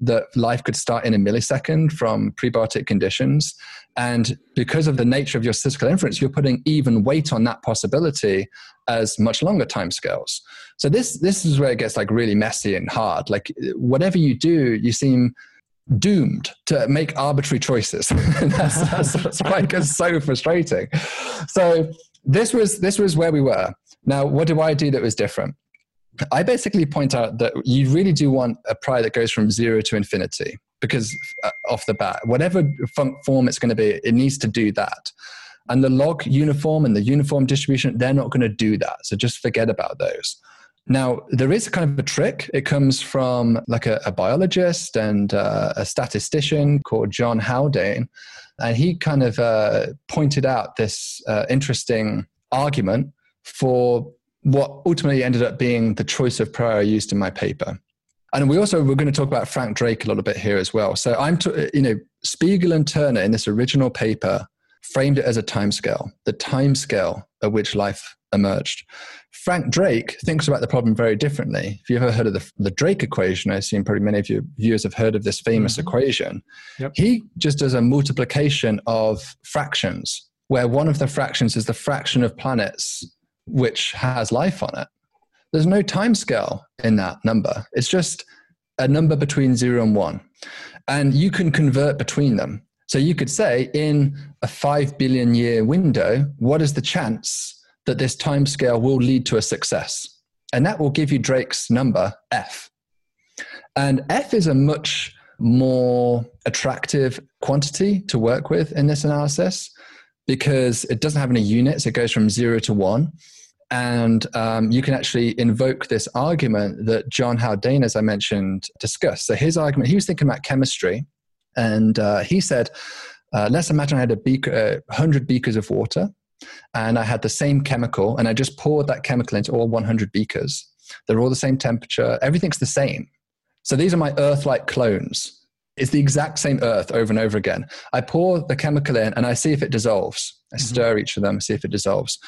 that life could start in a millisecond from prebiotic conditions. And because of the nature of your statistical inference, you're putting even weight on that possibility as much longer timescales. So this this is where it gets like really messy and hard. Like whatever you do, you seem doomed to make arbitrary choices. that's, that's, that's why it gets so frustrating. So this was this was where we were. Now, what do I do that was different? I basically point out that you really do want a prior that goes from zero to infinity because uh, off the bat, whatever form it's going to be, it needs to do that. And the log uniform and the uniform distribution, they're not going to do that. So just forget about those. Now, there is kind of a trick. It comes from like a, a biologist and uh, a statistician called John Haldane. And he kind of uh, pointed out this uh, interesting argument for what ultimately ended up being the choice of prior used in my paper. And we also, we're going to talk about Frank Drake a little bit here as well. So I'm, t- you know, Spiegel and Turner in this original paper framed it as a timescale, the timescale at which life emerged. Frank Drake thinks about the problem very differently. If you've ever heard of the, the Drake equation, I assume probably many of your viewers have heard of this famous mm-hmm. equation. Yep. He just does a multiplication of fractions, where one of the fractions is the fraction of planets which has life on it. There's no time scale in that number. It's just a number between zero and one. And you can convert between them. So you could say in a five billion year window, what is the chance that this time scale will lead to a success? And that will give you Drake's number, F. And F is a much more attractive quantity to work with in this analysis, because it doesn't have any units. It goes from zero to one. And um, you can actually invoke this argument that John Haldane, as I mentioned, discussed. So his argument, he was thinking about chemistry. And uh, he said, uh, let's imagine I had a beaker, uh, one hundred beakers of water, and I had the same chemical, and I just poured that chemical into all one hundred beakers. They're all the same temperature. Everything's the same. So these are my Earth-like clones. It's the exact same Earth over and over again. I pour the chemical in and I see if it dissolves. I stir mm-hmm. each of them, see if it dissolves.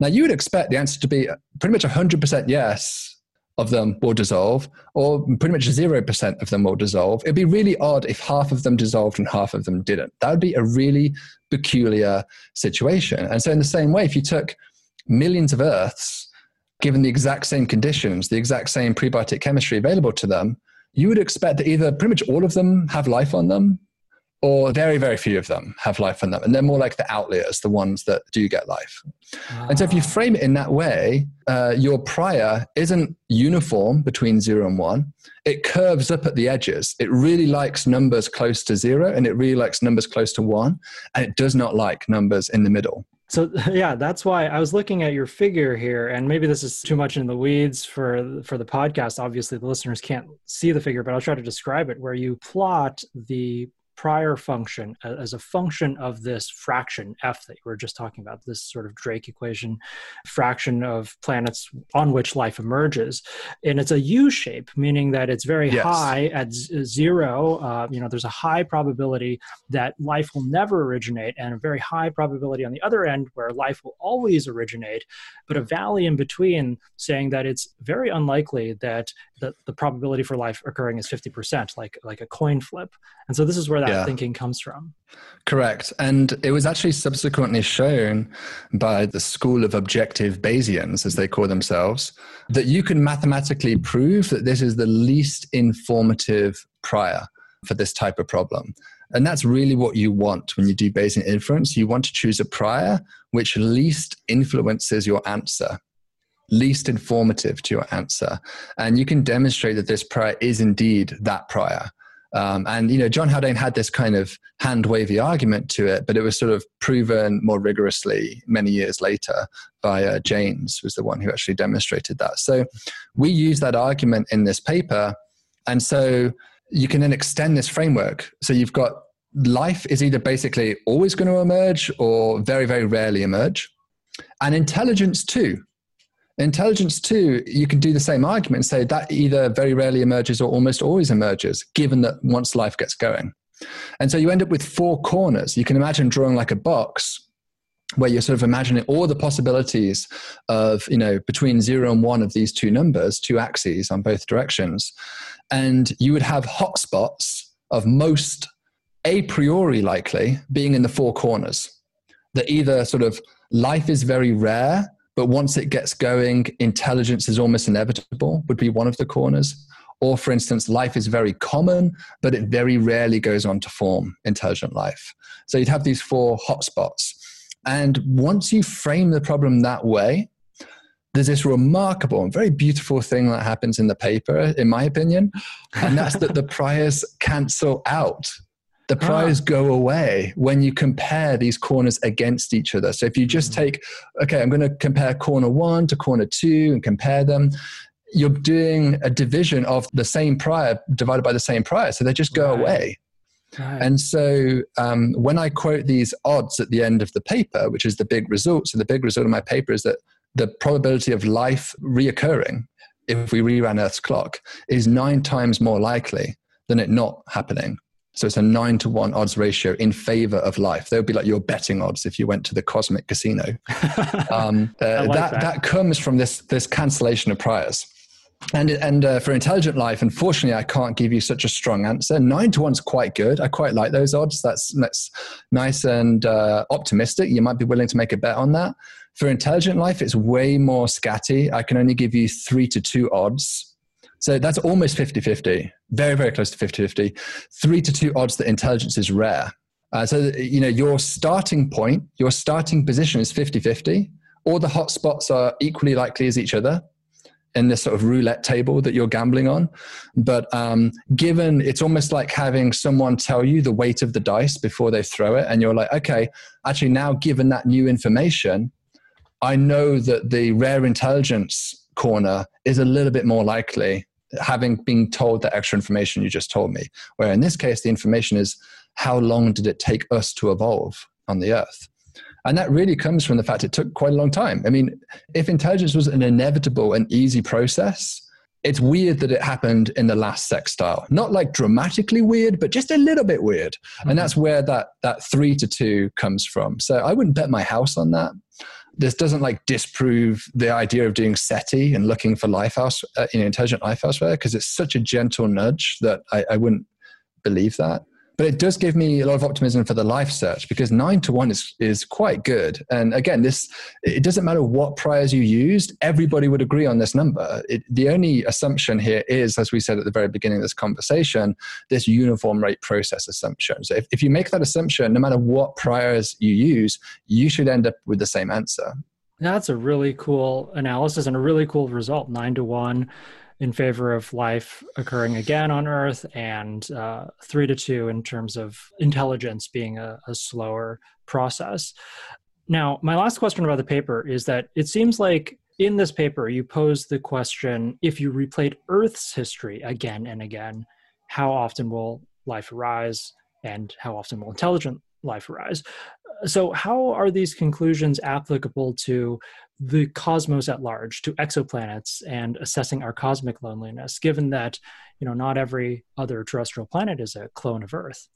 Now, you would expect the answer to be pretty much one hundred percent yes of them will dissolve, or pretty much zero percent of them will dissolve. It'd be really odd if half of them dissolved and half of them didn't. That would be a really peculiar situation. And so in the same way, if you took millions of Earths, given the exact same conditions, the exact same prebiotic chemistry available to them, you would expect that either pretty much all of them have life on them, or very, very few of them have life on them. And they're more like the outliers, the ones that do get life. Ah. And so if you frame it in that way, uh, your prior isn't uniform between zero and one. It curves up at the edges. It really likes numbers close to zero, and it really likes numbers close to one. And it does not like numbers in the middle. So yeah, that's why I was looking at your figure here, and maybe this is too much in the weeds for, for the podcast. Obviously, the listeners can't see the figure, but I'll try to describe it, where you plot the prior function as a function of this fraction F that you were just talking about, this sort of Drake equation, fraction of planets on which life emerges. And it's a U shape, meaning that it's very yes. high at z- zero. Uh, you know, there's a high probability that life will never originate, and a very high probability on the other end where life will always originate, but a valley in between saying that it's very unlikely that the, the probability for life occurring is fifty percent, like, like a coin flip. And so this is where that Yeah. thinking comes from. Correct. And it was actually subsequently shown by the school of objective Bayesians, as they call themselves, that you can mathematically prove that this is the least informative prior for this type of problem. And that's really what you want when you do Bayesian inference. You want to choose a prior which least influences your answer, least informative to your answer. And you can demonstrate that this prior is indeed that prior. Um, and, you know, John Haldane had this kind of hand-wavy argument to it, but it was sort of proven more rigorously many years later by uh, Jaynes, was the one who actually demonstrated that. So we use that argument in this paper. And so you can then extend this framework. So you've got life is either basically always going to emerge or very, very rarely emerge. And intelligence too. Intelligence too, you can do the same argument and say that either very rarely emerges or almost always emerges, given that once life gets going. And so you end up with four corners. You can imagine drawing like a box where you're sort of imagining all the possibilities of, you know, between zero and one of these two numbers, two axes on both directions. And you would have hotspots of most a priori likely being in the four corners. That either sort of life is very rare, but once it gets going, intelligence is almost inevitable, would be one of the corners. Or for instance, life is very common, but it very rarely goes on to form intelligent life. So you'd have these four hotspots. And once you frame the problem that way, there's this remarkable and very beautiful thing that happens in the paper, in my opinion, and that's that the priors cancel out. The priors ah. go away when you compare these corners against each other. So if you just mm-hmm. take, okay, I'm going to compare corner one to corner two and compare them, you're doing a division of the same prior divided by the same prior. So they just go right. away. Right. And so um, when I quote these odds at the end of the paper, which is the big result, so the big result of my paper is that the probability of life reoccurring if we reran Earth's clock, is nine times more likely than it not happening. So it's a nine to one odds ratio in favor of life. That would be like your betting odds if you went to the cosmic casino. Um, uh, like that, that. that comes from this, this cancellation of priors. And, and uh, for intelligent life, unfortunately, I can't give you such a strong answer. Nine to one's quite good. I quite like those odds. That's, that's nice and uh, optimistic. You might be willing to make a bet on that. For intelligent life, it's way more scatty. I can only give you three to two odds. So that's almost fifty fifty, very, very close to fifty fifty, three to two odds that intelligence is rare. Uh, so, you know, your starting point, your starting position is fifty fifty. All the hot spots are equally likely as each other in this sort of roulette table that you're gambling on. But um, given it's almost like having someone tell you the weight of the dice before they throw it. And you're like, okay, actually now given that new information, I know that the rare intelligence corner is a little bit more likely having been told that extra information you just told me, where in this case, the information is how long did it take us to evolve on the Earth? And that really comes from the fact it took quite a long time. I mean, if intelligence was an inevitable and easy process, it's weird that it happened in the last sextile. Not like dramatically weird, but just a little bit weird. Mm-hmm. And that's where that, that three to two comes from. So I wouldn't bet my house on that. This doesn't like disprove the idea of doing SETI and looking for life house, uh, you know, intelligent life elsewhere, because it's such a gentle nudge that I, I wouldn't believe that. But it does give me a lot of optimism for the life search, because nine to one is, is quite good. And again, this, it doesn't matter what priors you used, everybody would agree on this number. It, the only assumption here is, as we said at the very beginning of this conversation, this uniform rate process assumption. So if, if you make that assumption, no matter what priors you use, you should end up with the same answer. That's a really cool analysis and a really cool result, nine to one. In favor of life occurring again on Earth, and uh, three to two in terms of intelligence being a, a slower process. Now, my last question about the paper is that it seems like in this paper, you pose the question, if you replayed Earth's history again and again, how often will life arise and how often will intelligent life arise? So how are these conclusions applicable to the cosmos at large, to exoplanets and assessing our cosmic loneliness, given that, you know, not every other terrestrial planet is a clone of Earth?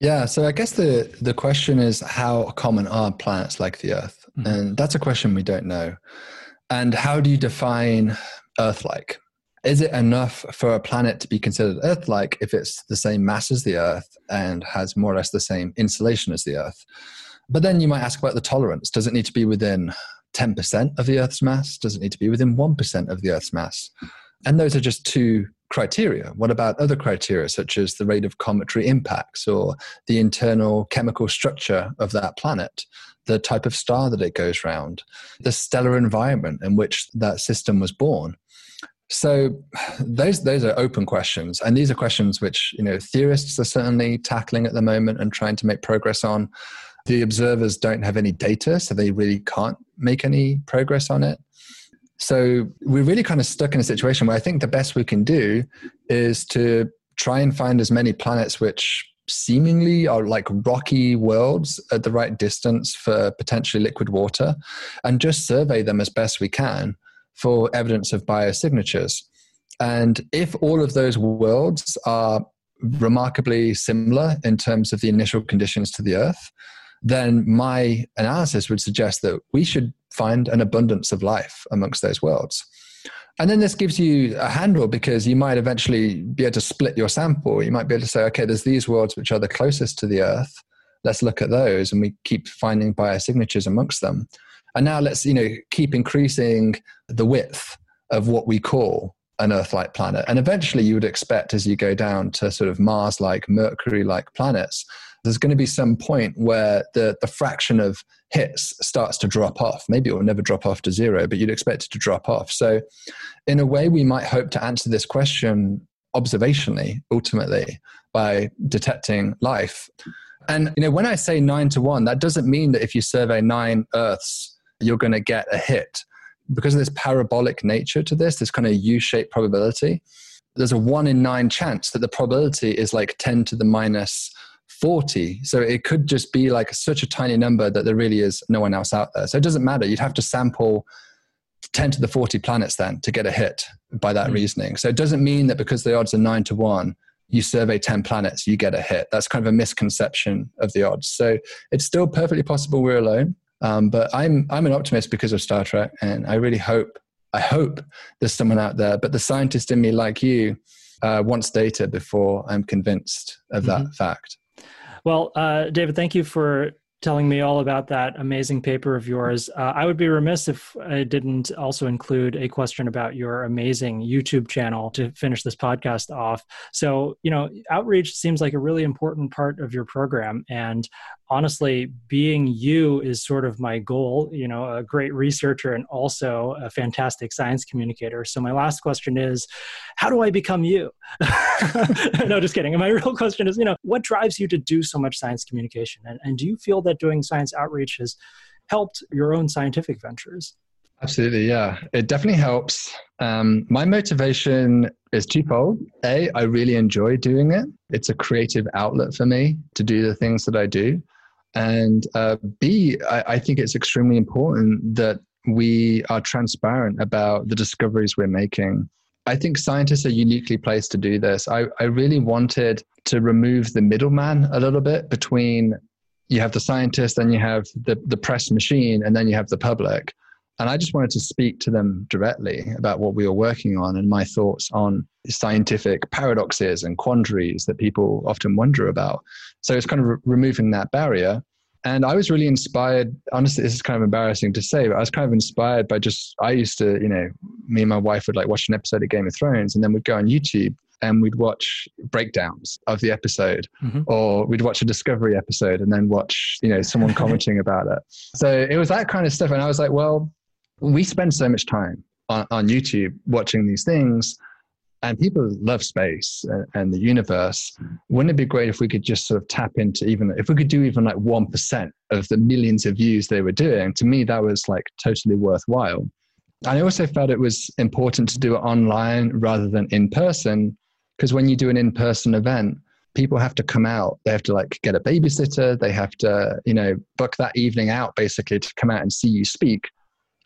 Yeah, so I guess the, the question is, how common are planets like the Earth? Mm-hmm. And that's a question we don't know. And how do you define Earth-like? Is it enough for a planet to be considered Earth-like if it's the same mass as the Earth and has more or less the same insulation as the Earth? But then you might ask about the tolerance. Does it need to be within ten percent of the Earth's mass? Does it need to be within one percent of the Earth's mass? And those are just two criteria. What about other criteria, such as the rate of cometary impacts or the internal chemical structure of that planet, the type of star that it goes round, the stellar environment in which that system was born? So those those are open questions, and these are questions which, you know, theorists are certainly tackling at the moment and trying to make progress on. The observers don't have any data, so they really can't make any progress on it. So we're really kind of stuck in a situation where I think the best we can do is to try and find as many planets which seemingly are like rocky worlds at the right distance for potentially liquid water, and just survey them as best we can for evidence of biosignatures. And if all of those worlds are remarkably similar in terms of the initial conditions to the Earth, then my analysis would suggest that we should find an abundance of life amongst those worlds. And then this gives you a handle, because you might eventually be able to split your sample. You might be able to say, okay, there's these worlds which are the closest to the Earth. Let's look at those, and we keep finding biosignatures amongst them. And now let's, you know, keep increasing the width of what we call an Earth-like planet. And eventually you would expect, as you go down to sort of Mars-like, Mercury-like planets, there's going to be some point where the, the fraction of hits starts to drop off. Maybe it will never drop off to zero, but you'd expect it to drop off. So in a way, we might hope to answer this question observationally, ultimately, by detecting life. And, you know, when I say nine to one, that doesn't mean that if you survey nine Earths, you're going to get a hit. Because of this parabolic nature to this, this kind of U-shaped probability, there's a one in nine chance that the probability is like ten to the minus forty. So it could just be like such a tiny number that there really is no one else out there. So it doesn't matter. You'd have to sample ten to the forty planets then to get a hit by that mm. reasoning. So it doesn't mean that because the odds are nine to one, you survey ten planets, you get a hit. That's kind of a misconception of the odds. So it's still perfectly possible we're alone. Um, but I'm, I'm an optimist because of Star Trek, and I really hope, I hope there's someone out there, but the scientist in me, like you, uh, wants data before I'm convinced of that mm-hmm. fact. Well, uh, David, thank you for telling me all about that amazing paper of yours. Uh, I would be remiss if I didn't also include a question about your amazing YouTube channel to finish this podcast off. So, you know, outreach seems like a really important part of your program. And honestly, being you is sort of my goal, you know, a great researcher and also a fantastic science communicator. So my last question is, how do I become you? No, just kidding. My real question is, you know, what drives you to do so much science communication? And, and do you feel that doing science outreach has helped your own scientific ventures? Absolutely, yeah. It definitely helps. Um, my motivation is twofold. A, I really enjoy doing it. It's a creative outlet for me to do the things that I do. And uh, B, I, I think it's extremely important that we are transparent about the discoveries we're making. I think scientists are uniquely placed to do this. I, I really wanted to remove the middleman a little bit between you have the scientist, then you have the, the press machine, and then you have the public. And I just wanted to speak to them directly about what we were working on and my thoughts on scientific paradoxes and quandaries that people often wonder about. So it's kind of re- removing that barrier. And I was really inspired, honestly, this is kind of embarrassing to say, but I was kind of inspired by just, I used to, you know, me and my wife would like watch an episode of Game of Thrones, and then we'd go on YouTube and we'd watch breakdowns of the episode, mm-hmm. or we'd watch a Discovery episode and then watch, you know, someone commenting about it. So it was that kind of stuff. And I was like, well, we spend so much time on, on YouTube watching these things, and people love space and, and the universe. Wouldn't it be great if we could just sort of tap into, even if we could do even like one percent of the millions of views they were doing? To me, that was like totally worthwhile. And I also felt it was important to do it online rather than in person, because when you do an in-person event, people have to come out. They have to like get a babysitter. They have to, you know, book that evening out basically to come out and see you speak.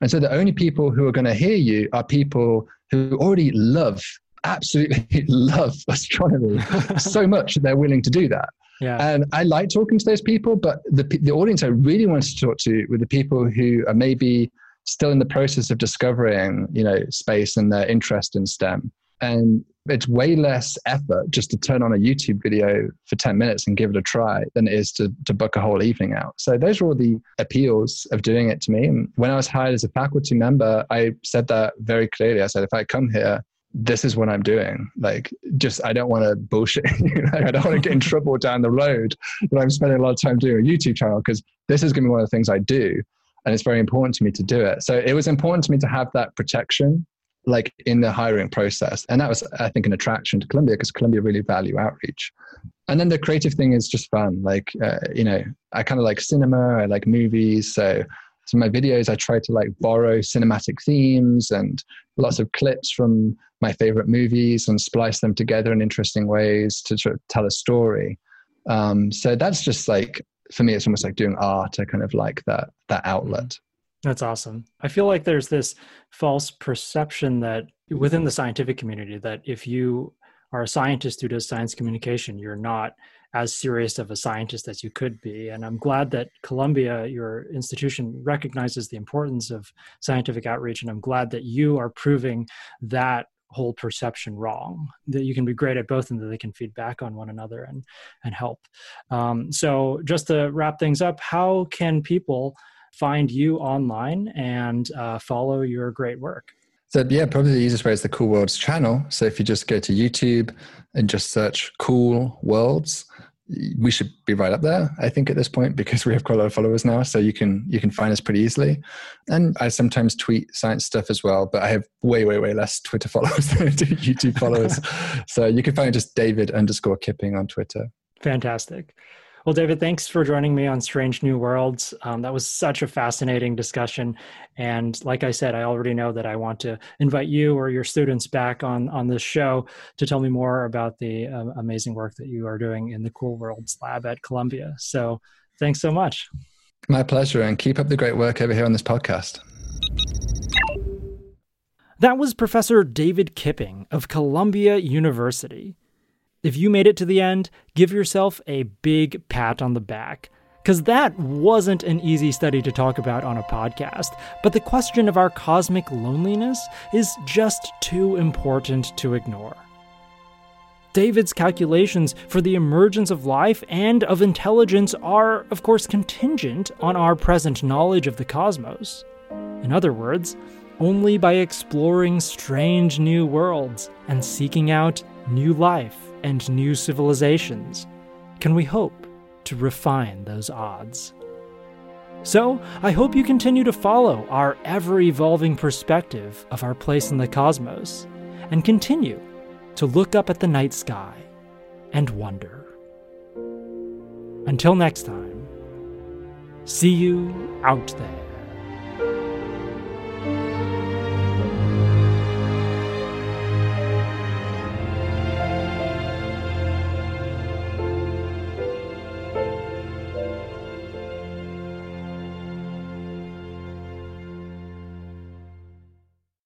And so the only people who are going to hear you are people who already love, absolutely love astronomy so much that they're willing to do that. Yeah. And I like talking to those people, but the the audience I really wanted to talk to were the people who are maybe still in the process of discovering, you know, space and their interest in STEM. And it's way less effort just to turn on a YouTube video for ten minutes and give it a try than it is to, to book a whole evening out. So those are all the appeals of doing it to me. And when I was hired as a faculty member, I said that very clearly. I said, if I come here, this is what I'm doing. Like, just, I don't want to bullshit. Like, I don't want to get in trouble down the road that I'm spending a lot of time doing a YouTube channel, because this is going to be one of the things I do. And it's very important to me to do it. So it was important to me to have that protection, like in the hiring process. And that was, I think, an attraction to Columbia, because Columbia really value outreach. And then the creative thing is just fun. Like, uh, you know, I kind of like cinema, I like movies. So some of my videos, I try to like borrow cinematic themes and lots of clips from my favorite movies and splice them together in interesting ways to sort of tell a story. Um, so that's just like, for me, it's almost like doing art. I kind of like that, that outlet. That's awesome. I feel like there's this false perception that within the scientific community that if you are a scientist who does science communication, you're not as serious of a scientist as you could be. And I'm glad that Columbia, your institution, recognizes the importance of scientific outreach. And I'm glad that you are proving that whole perception wrong, that you can be great at both and that they can feed back on one another and, and help. Um, so just to wrap things up, how can people find you online and uh, follow your great work? So yeah, probably the easiest way is the Cool Worlds channel. So if you just go to YouTube and just search Cool Worlds, we should be right up there, I think, at this point, because we have quite a lot of followers now. So you can you can find us pretty easily. And I sometimes tweet science stuff as well, but I have way, way, way less Twitter followers than I do YouTube followers. So you can find just David underscore Kipping on Twitter. Fantastic. Well, David, thanks for joining me on Strange New Worlds. Um, that was such a fascinating discussion. And like I said, I already know that I want to invite you or your students back on, on this show to tell me more about the uh, amazing work that you are doing in the Cool Worlds Lab at Columbia. So thanks so much. My pleasure. And keep up the great work over here on this podcast. That was Professor David Kipping of Columbia University. If you made it to the end, give yourself a big pat on the back, because that wasn't an easy study to talk about on a podcast, but the question of our cosmic loneliness is just too important to ignore. David's calculations for the emergence of life and of intelligence are, of course, contingent on our present knowledge of the cosmos. In other words, only by exploring strange new worlds and seeking out new life and new civilizations can we hope to refine those odds. So, I hope you continue to follow our ever-evolving perspective of our place in the cosmos, and continue to look up at the night sky and wonder. Until next time, see you out there.